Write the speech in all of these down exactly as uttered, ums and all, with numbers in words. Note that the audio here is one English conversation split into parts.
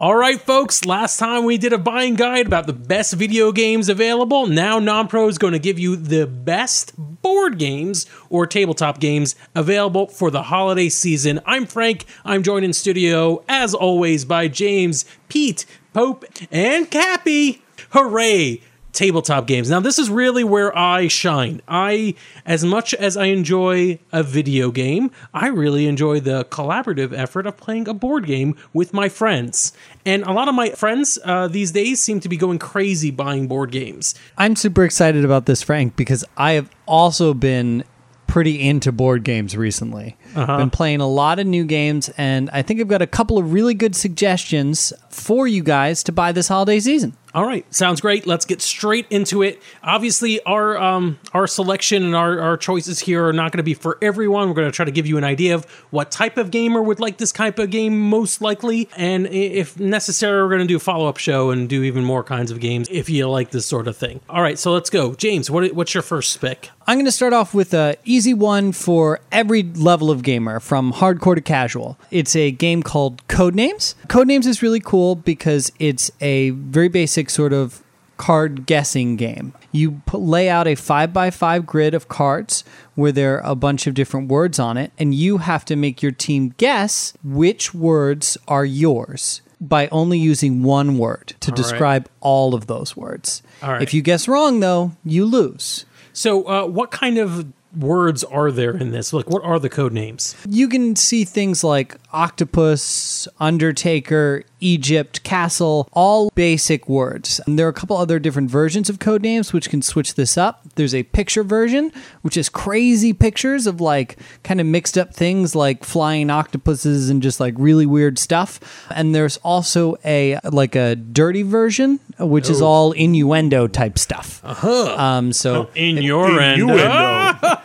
All right, folks, last time we did a buying guide about the best video games available. Now Non-Pro is going to give you the best board games or tabletop games available for the holiday season. I'm Frank. I'm joined in studio, as always, by James, Pete, Pope, and Cappy. Hooray! Tabletop games. Now, this is really where I shine. I, as much as I enjoy a video game, I really enjoy the collaborative effort of playing a board game with my friends. And a lot of my friends uh, these days seem to be going crazy buying board games. I'm super excited about this, Frank, because I have also been pretty into board games recently. Uh-huh. Been playing a lot of new games, and I think I've got a couple of really good suggestions for you guys to buy this holiday season. All right, sounds great. Let's get straight into it. Obviously, our um, our selection and our, our choices here are not going to be for everyone. We're going to try to give you an idea of what type of gamer would like this type of game most likely. And if necessary, we're going to do a follow-up show and do even more kinds of games if you like this sort of thing. All right, so let's go. James, what what's your first pick? I'm going to start off with an easy one for every level of gamer, from hardcore to casual. It's a game called Codenames. Codenames is really cool because it's a very basic sort of card guessing game. You put, lay out a five by five grid of cards where there are a bunch of different words on it, and you have to make your team guess which words are yours by only using one word to all describe right. all of those words. All right. If you guess wrong, though, you lose. So uh, what kind of words are there in this? Like, what are the code names? You can see things like octopus, undertaker, Egypt, castle, all basic words. And there are a couple other different versions of code names which can switch this up. There's a picture version, which is crazy pictures of like kind of mixed up things like flying octopuses and just like really weird stuff. And there's also a like a dirty version, which oh. is all innuendo type stuff. Uh-huh. Um, so oh, in your it, end. Innuendo.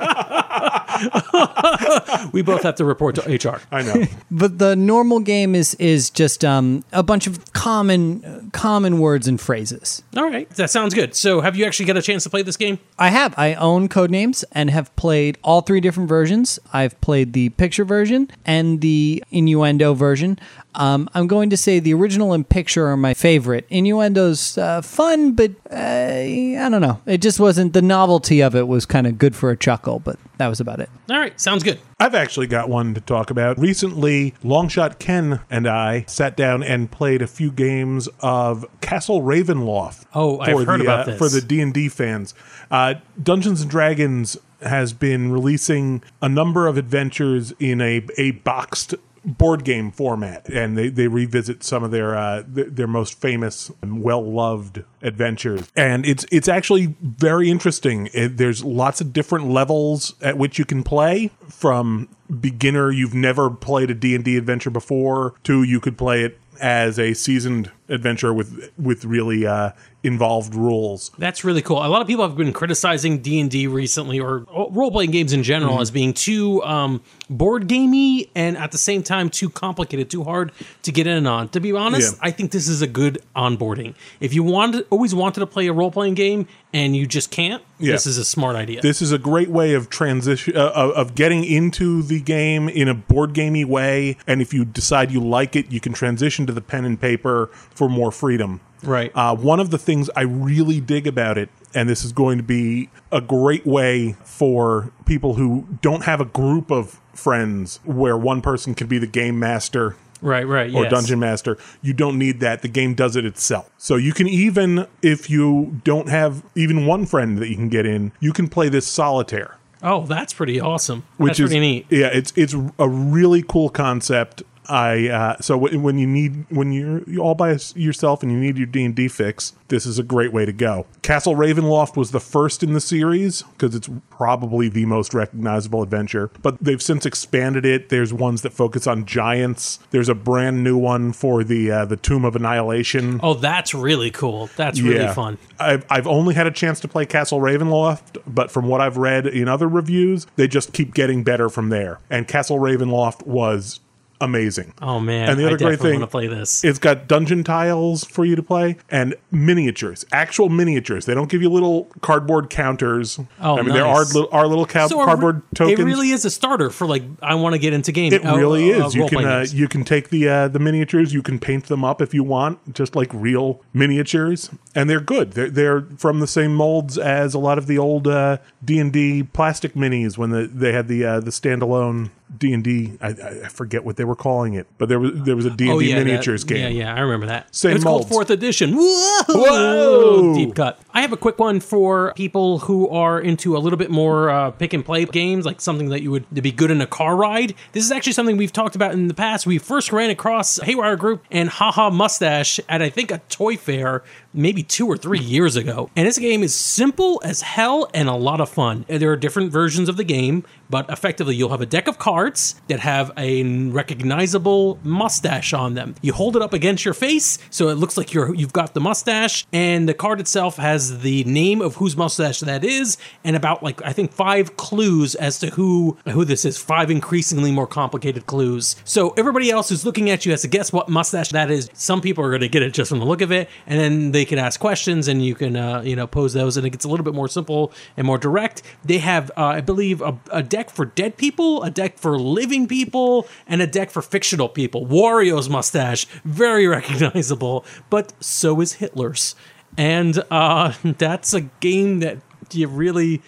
We both have to report to H R. I know. But the normal game is is just um, a bunch of common uh, common words and phrases. All right. That sounds good. So have you actually got a chance to play this game? I have. I own Codenames and have played all three different versions. I've played the picture version and the innuendo version. Um, I'm going to say the original and picture are my favorite. Innuendo's uh, fun, but uh, I don't know. It just wasn't, the novelty of it was kind of good for a chuckle, but that was about it. All right. Sounds good. I've actually got one to talk about. Recently, Longshot Ken and I sat down and played a few games of Castle Ravenloft. Oh, I've heard the, about uh, this. For the D and D fans. Uh, Dungeons and Dragons has been releasing a number of adventures in a, a boxed board game format, and they, they revisit some of their uh, th- their most famous and well-loved adventures. And it's it's actually very interesting. It, there's lots of different levels at which you can play, from beginner, you've never played a D and D adventure before, to you could play it as a seasoned adventure with with really uh, involved rules. That's really cool. A lot of people have been criticizing D and D recently, or role-playing games in general, mm-hmm. as being too um, board gamey and at the same time too complicated, too hard to get in on. To be honest, yeah. I think this is a good onboarding. If you wanted, always wanted to play a role-playing game and you just can't, yeah. this is a smart idea. This is a great way of transition uh, of getting into the game in a board gamey way, and if you decide you like it, you can transition to the pen and paper for more freedom. Right. Uh, one of the things I really dig about it, and this is going to be a great way for people who don't have a group of friends where one person can be the game master right, right, or yes. dungeon master, you don't need that. The game does it itself. So you can even, if you don't have even one friend that you can get in, you can play this solitaire. Oh, that's pretty awesome. Which that's is, pretty neat. Yeah, it's, it's a really cool concept. I uh, so w- when you need when you're, you're all by yourself and you need your D and D fix, this is a great way to go. Castle Ravenloft was the first in the series because it's probably the most recognizable adventure, but they've since expanded it. There's ones that focus on giants. There's a brand new one for the uh, the Tomb of Annihilation. Oh, that's really cool. That's really yeah. fun. I've I've only had a chance to play Castle Ravenloft, but from what I've read in other reviews, they just keep getting better from there. And Castle Ravenloft was amazing. Oh man! And the other I great thing, play this. It's got dungeon tiles for you to play and miniatures, actual miniatures. They don't give you little cardboard counters. Oh, I mean, nice. There are little, are little ca- so cardboard re- tokens. It really is a starter for like I want to get into games. It oh, really uh, is. Uh, you can uh, you can take the uh, the miniatures. You can paint them up if you want, just like real miniatures, and they're good. They're they're from the same molds as a lot of the old uh, D and D plastic minis when the, they had the uh, the standalone. D and D, I, I forget what they were calling it, but there was there was a D and D oh, yeah, miniatures that, game. Yeah, yeah, I remember that. Same it's molds. Called fourth edition. Whoa! Whoa! Deep cut. I have a quick one for people who are into a little bit more uh, pick and play games, like something that you would to be good in a car ride. This is actually something we've talked about in the past. We first ran across Haywire Group and Haha Mustache at, I think, a toy fair maybe two or three years ago. And this game is simple as hell and a lot of fun. And there are different versions of the game, but effectively you'll have a deck of cards that have a recognizable mustache on them. You hold it up against your face, so it looks like you're, you've got the mustache, and the card itself has the name of whose mustache that is, and about, like, I think five clues as to who, who this is, five increasingly more complicated clues. So everybody else who's looking at you has to guess what mustache that is. Some people are going to get it just from the look of it, and then they can ask questions, and you can, uh, you know, pose those, and it gets a little bit more simple and more direct. They have, uh, I believe, a, a deck for dead people, a deck for living people, and a deck for fictional people. Wario's mustache, very recognizable, but so is Hitler's. And uh, that's a game that you really...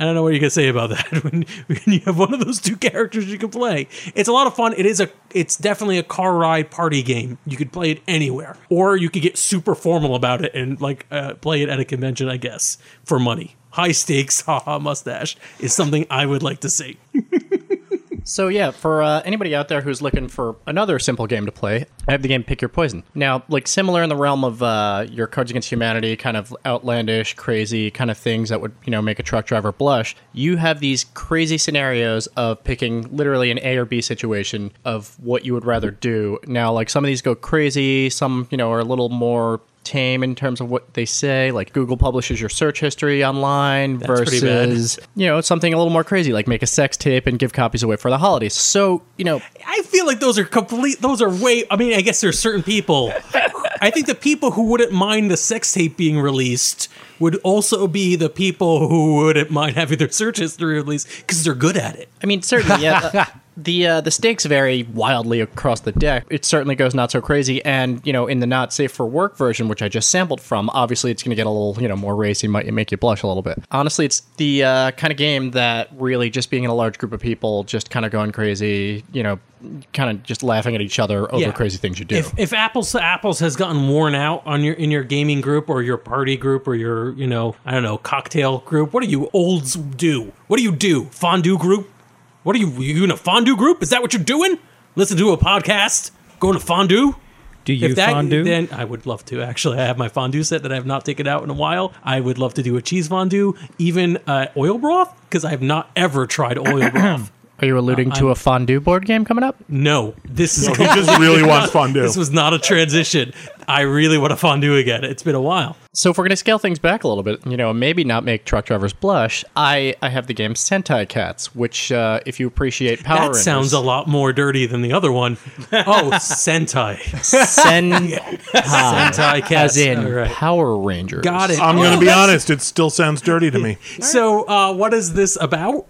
I don't know what you can say about that when, when you have one of those two characters you can play. It's a lot of fun. It is a, it's definitely a car ride party game. You could play it anywhere, or you could get super formal about it and like uh, play it at a convention, I guess, for money. High stakes, Haha Mustache is something I would like to see. So yeah, for uh, anybody out there who's looking for another simple game to play, I have the game Pick Your Poison. Now, like similar in the realm of uh, your Cards Against Humanity, kind of outlandish, crazy kind of things that would, you know, make a truck driver blush, you have these crazy scenarios of picking literally an A or B situation of what you would rather do. Now, like some of these go crazy, some, you know, are a little more... tame in terms of what they say, like Google publishes your search history online. That's versus, you know, something a little more crazy, like make a sex tape and give copies away for the holidays. So, you know, I feel like those are complete, those are way, I mean, I guess there's certain people. I think the people who wouldn't mind the sex tape being released would also be the people who wouldn't mind having their search history released because they're good at it. I mean, certainly, yeah. uh, The uh, the stakes vary wildly across the deck. It certainly goes not so crazy, and you know, in the not safe for work version, which I just sampled from, obviously it's going to get a little, you know, more racy, might make you blush a little bit. Honestly, it's the uh, kind of game that really just being in a large group of people, just kind of going crazy, you know, kind of just laughing at each other over yeah. crazy things you do. If, if Apples to Apples has gotten worn out on your in your gaming group or your party group or your, you know, I don't know, cocktail group, what do you olds do? What do you do? Fondue group? What are you, are you in a fondue group? Is that what you're doing? Listen to a podcast? Going to fondue? Do you if that, fondue? Then I would love to. Actually, I have my fondue set that I have not taken out in a while. I would love to do a cheese fondue, even uh, oil broth, because I have not ever tried oil broth. Are you alluding uh, to I'm, a fondue board game coming up? No. This is no, he just really wants fondue. This was not a transition. I really want a fondue again. It's been a while. So if we're going to scale things back a little bit, you know, maybe not make truck drivers blush, I, I have the game Sentai Cats, which uh, if you appreciate Power Rangers... That sounds a lot more dirty than the other one. Oh, Sentai. Sentai. Sentai Cats. As in right. Power Rangers. Got it. I'm oh, going to be that's... honest. It still sounds dirty to me. So uh, what is this about?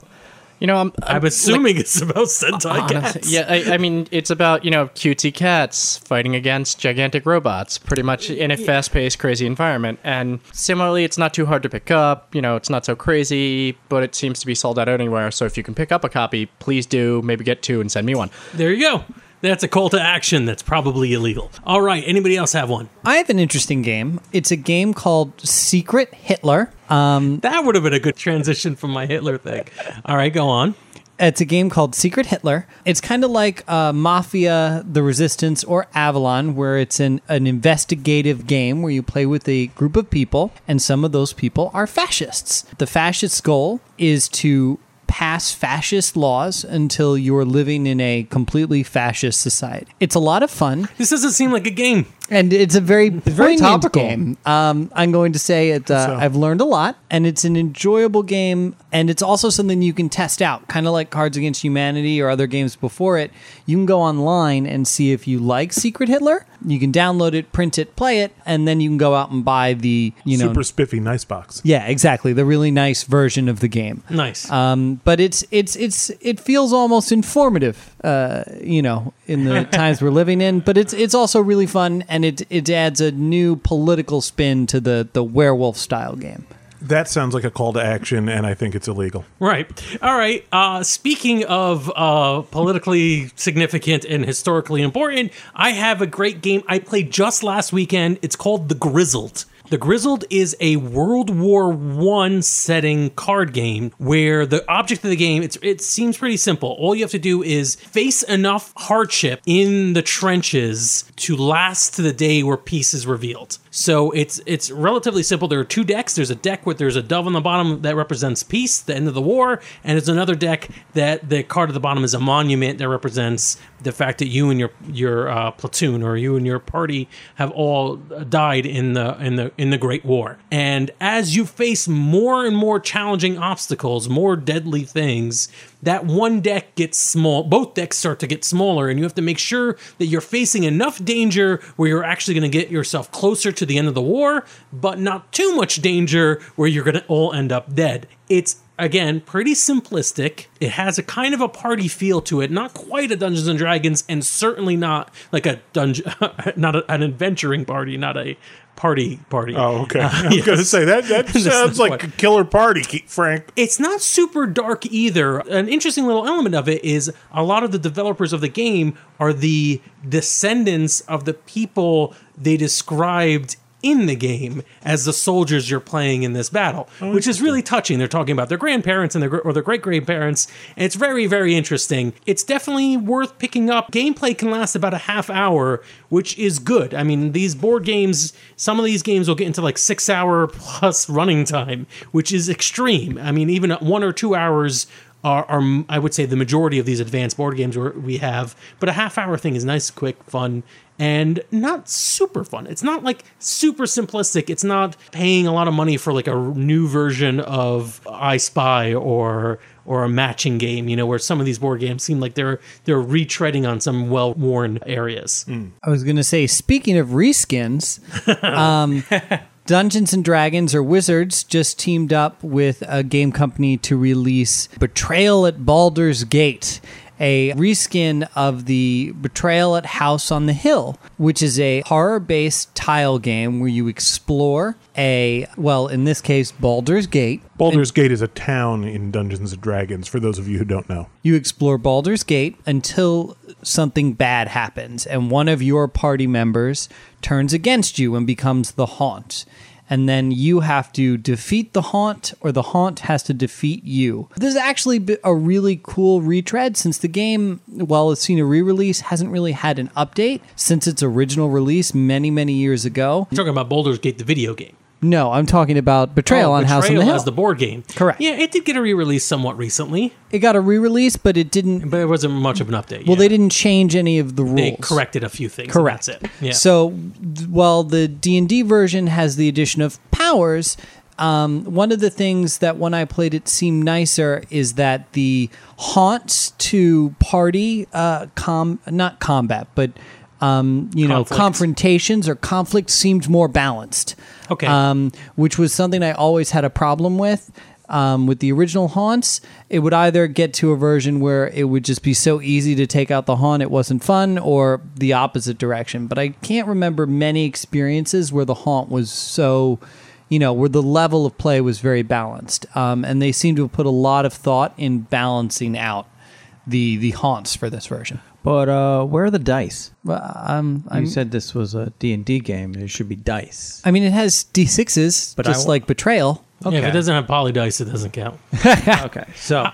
You know, I'm, I'm, I'm assuming like, it's about Sentai honestly, cats. Yeah, I, I mean, it's about, you know, cutesy cats fighting against gigantic robots, pretty much in a yeah. fast-paced, crazy environment. And similarly, it's not too hard to pick up. You know, it's not so crazy, but it seems to be sold out anywhere. So if you can pick up a copy, please do. Maybe get two and send me one. There you go. That's a call to action that's probably illegal. All right, anybody else have one? I have an interesting game. It's a game called Secret Hitler. Um, that would have been a good transition from my Hitler thing. All right, go on. It's a game called Secret Hitler. It's kind of like uh, Mafia, The Resistance, or Avalon, where it's an, an investigative game where you play with a group of people, and some of those people are fascists. The fascist's goal is to... pass fascist laws until you're living in a completely fascist society. It's a lot of fun. This doesn't seem like a game. And it's a very it's very topical game. Um, I'm going to say it. Uh, so. I've learned a lot, and it's an enjoyable game, and it's also something you can test out, kind of like Cards Against Humanity or other games before it. You can go online and see if you like Secret Hitler. You can download it, print it, play it, and then you can go out and buy the you know super spiffy nice box. Yeah, exactly, the really nice version of the game. Nice, um, but it's it's it's it feels almost informative, uh, you know, in the times we're living in. But it's it's also really fun, and it it adds a new political spin to the the werewolf style game. That sounds like a call to action, and I think it's illegal. Right. All right. Uh, speaking of uh, politically significant and historically important, I have a great game I played just last weekend. It's called The Grizzled. The Grizzled is a World War One setting card game where the object of the game, it's, it seems pretty simple. All you have to do is face enough hardship in the trenches to last to the day where peace is revealed. So it's it's relatively simple. There are two decks. There's a deck where there's a dove on the bottom that represents peace, the end of the war, and there's another deck that the card at the bottom is a monument that represents the fact that you and your your uh, platoon or you and your party have all died in the in the in the Great War. And as you face more and more challenging obstacles, more deadly things, that one deck gets small. Both decks start to get smaller, and you have to make sure that you're facing enough danger where you're actually going to get yourself closer to the end of the war, but not too much danger where you're going to all end up dead. It's, again, pretty simplistic. It has a kind of a party feel to it, not quite a Dungeons and Dragons, and certainly not like a dungeon, not a, an adventuring party, not a party party. Oh, okay. Uh, I was yes. going to say, that, that sounds like a killer party, Frank. It's not super dark either. An interesting little element of it is a lot of the developers of the game are the descendants of the people they described in the game as the soldiers you're playing in this battle, oh, which is really touching. They're talking about their grandparents and their or their great-grandparents, and it's very, very interesting. It's definitely worth picking up. Gameplay can last about a half hour, which is good. I mean, these board games, some of these games will get into like six-hour plus running time, which is extreme. I mean, even at one or two hours Are, are, I would say, the majority of these advanced board games we have, but a half hour thing is nice, quick, fun, and not super fun. It's not like super simplistic. It's not paying a lot of money for like a new version of I Spy or or a matching game, you know, where some of these board games seem like they're they're retreading on some well-worn areas. Mm. I was going to say, speaking of reskins, um, Dungeons and Dragons, or Wizards, just teamed up with a game company to release Betrayal at Baldur's Gate, a reskin of the Betrayal at House on the Hill, which is a horror-based tile game where you explore a, well, in this case, Baldur's Gate. Baldur's and, Gate is a town in Dungeons and Dragons, for those of you who don't know. You explore Baldur's Gate until something bad happens, and one of your party members turns against you and becomes the Haunt. And then you have to defeat the Haunt, or the Haunt has to defeat you. This is actually a really cool retread, since the game, while it's seen a re-release, hasn't really had an update since its original release many, many years ago. You're talking about Baldur's Gate, the video game. No, I'm talking about Betrayal oh, on House on the Hill. As the board game. Correct. Yeah, it did get a re-release somewhat recently. It got a re-release, but it didn't... But it wasn't much of an update. Well, yeah. They didn't change any of the rules. They corrected a few things. Correct. That's it. Yeah. So, while the D and D version has the addition of powers, um, one of the things that when I played it seemed nicer is that the haunts to party, uh, com not combat, but... Um, you conflict. know, confrontations or conflict seemed more balanced. Okay. Um, which was something I always had a problem with. Um, with the original haunts, it would either get to a version where it would just be so easy to take out the haunt it wasn't fun, or the opposite direction. But I can't remember many experiences where the haunt was so, you know, where the level of play was very balanced. Um, and they seem to have put a lot of thought in balancing out the the haunts for this version. But uh, where are the dice? Well, um, you I'm, said this was a D and D game. There should be dice. I mean, it has D sixes, but just w- like Betrayal. Okay. Yeah, if it doesn't have poly dice, it doesn't count. Okay, so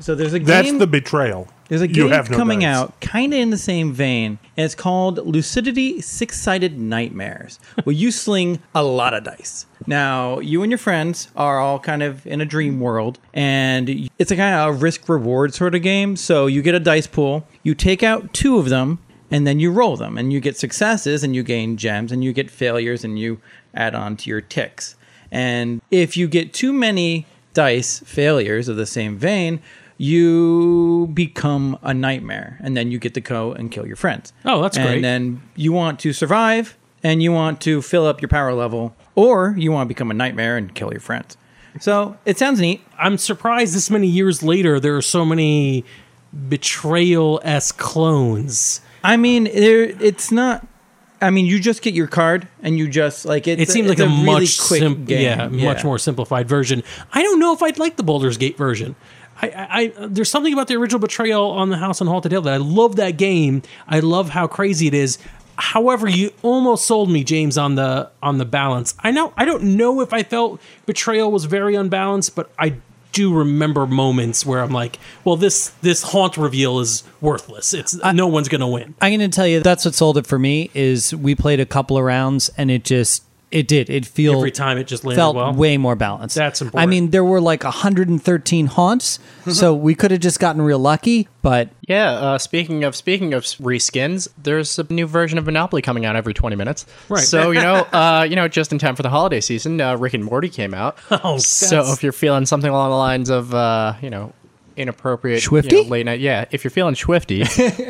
so there's a game. That's the Betrayal. There's a game no coming dice. out, kind of in the same vein, and it's called Lucidity Six-Sided Nightmares, where you sling a lot of dice. Now, you and your friends are all kind of in a dream world, and it's a kind of a risk-reward sort of game. So you get a dice pool, you take out two of them, and then you roll them, and you get successes, and you gain gems, and you get failures, and you add on to your ticks. And if you get too many dice failures of the same vein, you become a nightmare, and then you get to go and kill your friends. Oh, that's and great. And then you want to survive, and you want to fill up your power level, or you want to become a nightmare and kill your friends. So it sounds neat. I'm surprised this many years later, there are so many Betrayal-esque clones. I mean, it's not... I mean, you just get your card, and you just, like, it's, it seems like a, a really much quick sim- game. Yeah, yeah, much more simplified version. I don't know if I'd like the Baldur's Gate version. I, I, I There's something about the original Betrayal on the House on Haunted Hill that I love that game. I love how crazy it is. However, you almost sold me, James, on the on the balance. I know I don't know if I felt Betrayal was very unbalanced, but I do remember moments where I'm like, well, this this haunt reveal is worthless. It's I, no one's gonna win. I'm gonna tell you that's what sold it for me is we played a couple of rounds and it just it did. It feel every time it just landed felt well. Way more balanced. That's important. I mean, there were like one hundred thirteen haunts, so we could have just gotten real lucky. But yeah, uh, speaking of speaking of reskins, there's a new version of Monopoly coming out every twenty minutes. Right. So you know, uh, you know, just in time for the holiday season, uh, Rick and Morty came out. Oh, so if you're feeling something along the lines of, uh, you know, inappropriate, you know, late night. Yeah, if you're feeling swifty,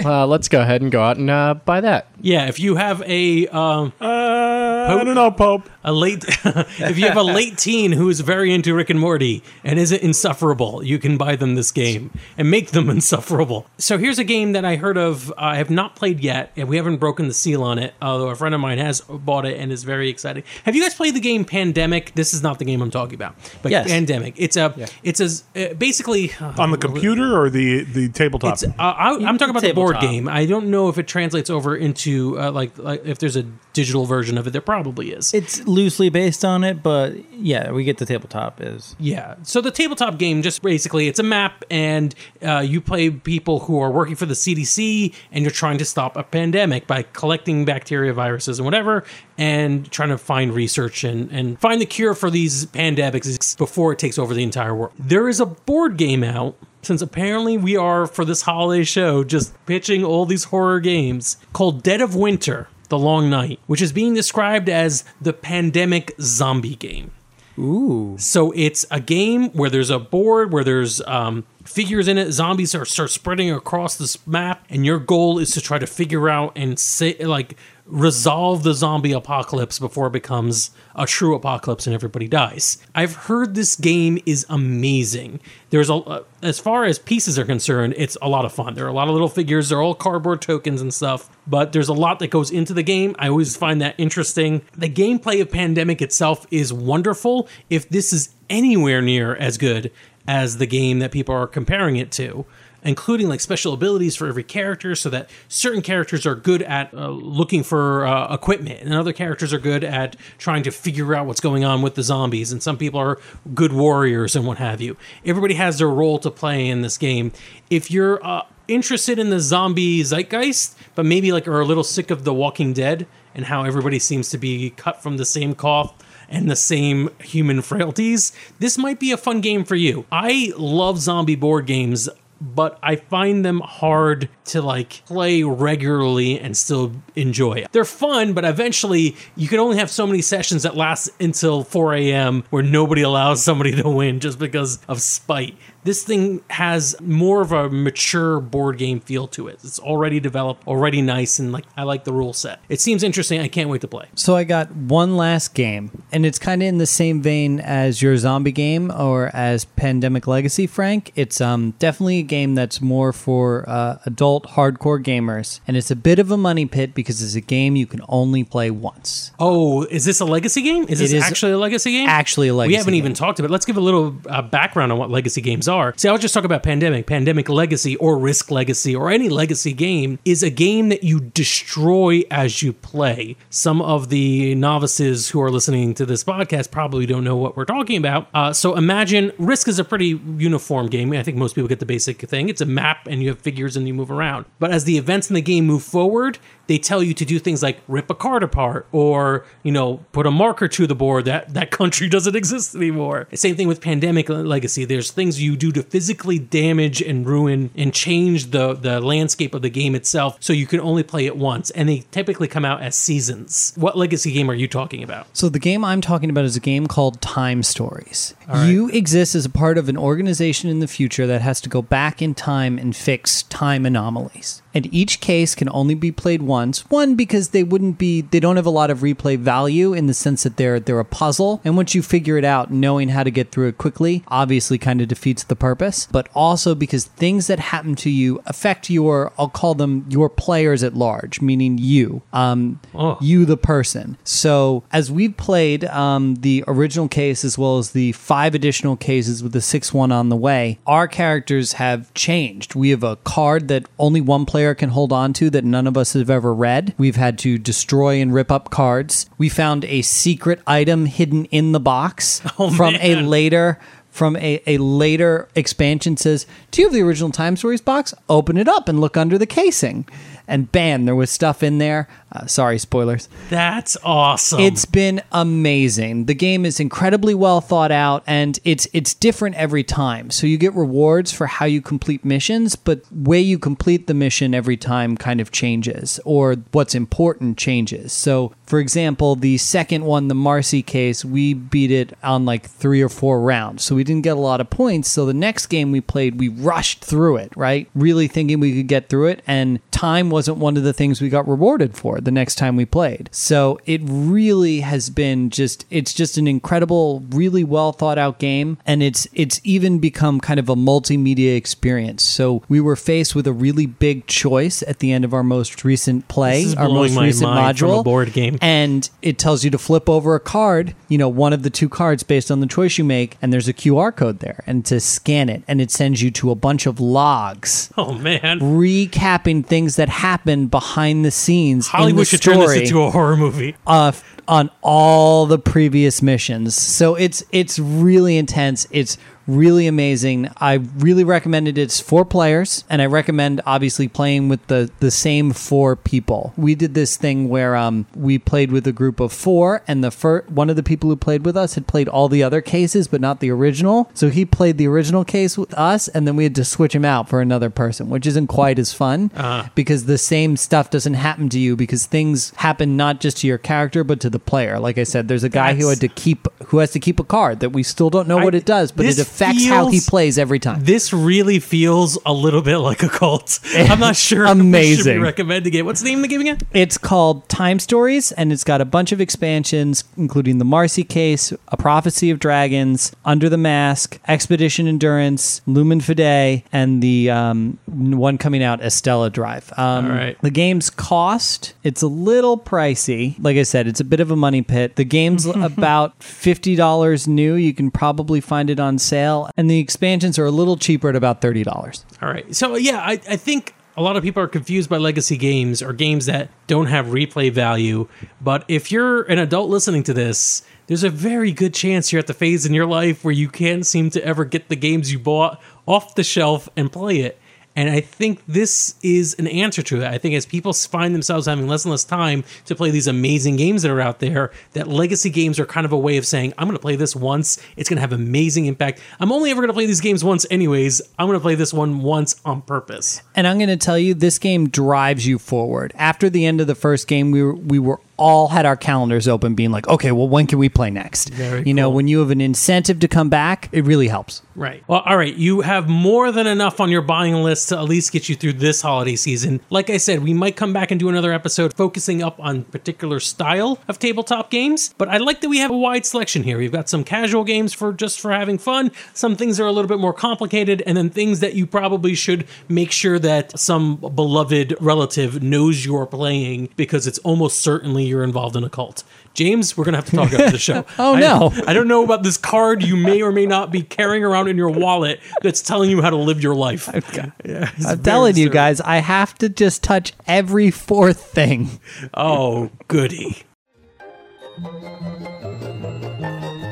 uh, let's go ahead and go out and uh, buy that. Yeah, if you have a, um, uh, I don't know, Pope, a late, if you have a late teen who is very into Rick and Morty and is insufferable, you can buy them this game and make them insufferable. So here's a game that I heard of, uh, I have not played yet, and we haven't broken the seal on it. Although a friend of mine has bought it and is very excited. Have you guys played the game Pandemic? This is not the game I'm talking about, but yes. Pandemic. It's a, yeah. it's a uh, basically. Uh, um, The computer or the the tabletop? It's, uh, I, I'm talking about tabletop. The board game. I don't know if it translates over into uh, like, like if there's a digital version of it. There probably is. It's loosely based on it, but yeah, we get the tabletop is yeah. So the tabletop game, just basically, it's a map, and uh, you play people who are working for the C D C, and you're trying to stop a pandemic by collecting bacteria, viruses, and whatever, and trying to find research and and find the cure for these pandemics before it takes over the entire world. There is a board game out. Since apparently we are, for this holiday show, just pitching all these horror games, called Dead of Winter The Long Night, which is being described as the pandemic zombie game. Ooh. So it's a game where there's a board, where there's um, figures in it. Zombies are start spreading across this map, and your goal is to try to figure out and say, like, resolve the zombie apocalypse before it becomes a true apocalypse and everybody dies. I've heard this game is amazing. There's a, uh, as far as pieces are concerned, it's a lot of fun. There are a lot of little figures. They're all cardboard tokens and stuff, but there's a lot that goes into the game. I always find that interesting. The gameplay of Pandemic itself is wonderful. If this is anywhere near as good as the game that people are comparing it to, including like special abilities for every character, so that certain characters are good at uh, looking for uh, equipment, and other characters are good at trying to figure out what's going on with the zombies, and some people are good warriors and what have you. Everybody has their role to play in this game. If you're uh, interested in the zombie zeitgeist, but maybe like are a little sick of The Walking Dead and how everybody seems to be cut from the same cloth and the same human frailties, this might be a fun game for you. I love zombie board games, but I find them hard to like play regularly and still enjoy it. They're fun, but eventually you can only have so many sessions that last until four a.m. where nobody allows somebody to win just because of spite. This thing has more of a mature board game feel to it. It's already developed, already nice, and like I like the rule set. It seems interesting. I can't wait to play. So I got one last game, and it's kind of in the same vein as your zombie game or as Pandemic Legacy, Frank. It's um, definitely a game that's more for uh, adult hardcore gamers, and it's a bit of a money pit because it's a game you can only play once. Oh, is this a legacy game? Is this is actually a legacy game? Actually a legacy game. We haven't game. even talked about it. Let's give a little uh, background on what legacy games are. Are. See, I'll just talk about Pandemic. Pandemic Legacy or Risk Legacy or any legacy game is a game that you destroy as you play. Some of the novices who are listening to this podcast probably don't know what we're talking about. Uh, so imagine Risk is a pretty uniform game. I think most people get the basic thing. It's a map and you have figures and you move around. But as the events in the game move forward, they tell you to do things like rip a card apart or, you know, put a marker to the board that that country doesn't exist anymore. Same thing with Pandemic Legacy. There's things you do to physically damage and ruin and change the, the landscape of the game itself, so you can only play it once. And they typically come out as seasons. What Legacy game are you talking about? So the game I'm talking about is a game called Time Stories. Right. You exist as a part of an organization in the future that has to go back in time and fix time anomalies. And each case can only be played once. One, because they wouldn't be, they don't have a lot of replay value in the sense that they're they're a puzzle. And once you figure it out, knowing how to get through it quickly obviously kind of defeats the purpose. But also because things that happen to you affect your, I'll call them your players at large, meaning you, um, oh. you the person. So as we've played um, the original case as well as the five additional cases with the sixth one on the way, our characters have changed. We have a card that only one player can hold on to that none of us have ever read. We've had to destroy and rip up cards. We found a secret item hidden in the box oh, from man. a later... From a, a later expansion says, do you have the original Time Stories box? Open it up and look under the casing. And bam, there was stuff in there. Uh, sorry, spoilers. That's awesome. It's been amazing. The game is incredibly well thought out, and it's it's different every time. So you get rewards for how you complete missions, but the way you complete the mission every time kind of changes, or what's important changes. So, for example, the second one, the Marcy Case, we beat it on like three or four rounds. So we We didn't get a lot of points, so the next game we played, we rushed through it, right? Really thinking we could get through it, and time wasn't one of the things we got rewarded for the next time we played. So it really has been just, it's just an incredible, really well thought out game, and it's it's even become kind of a multimedia experience. So we were faced with a really big choice at the end of our most recent play, this is our most my recent mind module, from a board game. And it tells you to flip over a card, you know, one of the two cards based on the choice you make, and there's a Q R code there, and to scan it, and it sends you to a bunch of logs. Oh man, recapping things that happen behind the scenes. Hollywood should turn this into a horror movie. Uh, on all the previous missions, so it's it's really intense. It's really amazing. I really recommend it. It's four players, and I recommend obviously playing with the, the same four people. We did this thing where um we played with a group of four, and the fir- one of the people who played with us had played all the other cases, but not the original. So he played the original case with us, and then we had to switch him out for another person, which isn't quite as fun uh-huh. because the same stuff doesn't happen to you, because things happen not just to your character, but to the player. Like I said, there's a guy That's... who had to keep who has to keep a card that we still don't know I, what it does, but this... it affects how he plays every time. This really feels a little bit like a cult. I'm not sure amazing. If we should be recommending it. What's the name of the game again? It's called Time Stories, and it's got a bunch of expansions, including the Marcy Case, A Prophecy of Dragons, Under the Mask, Expedition Endurance, Lumen Fidei, and the um, one coming out, Estella Drive. Um, All right. The game's cost, it's a little pricey. Like I said, it's a bit of a money pit. The game's about fifty dollars new. You can probably find it on sale. And the expansions are a little cheaper at about thirty dollars. All right. So, yeah, I, I think a lot of people are confused by legacy games or games that don't have replay value. But if you're an adult listening to this, there's a very good chance you're at the phase in your life where you can't seem to ever get the games you bought off the shelf and play it. And I think this is an answer to that. I think as people find themselves having less and less time to play these amazing games that are out there, that legacy games are kind of a way of saying, I'm going to play this once. It's going to have amazing impact. I'm only ever going to play these games once anyways. I'm going to play this one once on purpose. And I'm going to tell you, this game drives you forward. After the end of the first game, we were, we were all had our calendars open being like, okay, well, when can we play next? Very you cool. know, when you have an incentive to come back, it really helps. Right. Well, all right. You have more than enough on your buying list to at least get you through this holiday season. Like I said, we might come back and do another episode focusing up on particular style of tabletop games, but I like that we have a wide selection here. We've got some casual games for just for having fun. Some things are a little bit more complicated, and then things that you probably should make sure that some beloved relative knows you're playing, because it's almost certainly you're involved in a cult. James, we're going to have to talk after the show. oh, I, no. I don't know about this card you may or may not be carrying around in your wallet that's telling you how to live your life. Okay. Yeah, I'm telling you guys, I have to just touch every fourth thing. Oh, goody.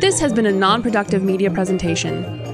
This has been a Non-Productive Media presentation.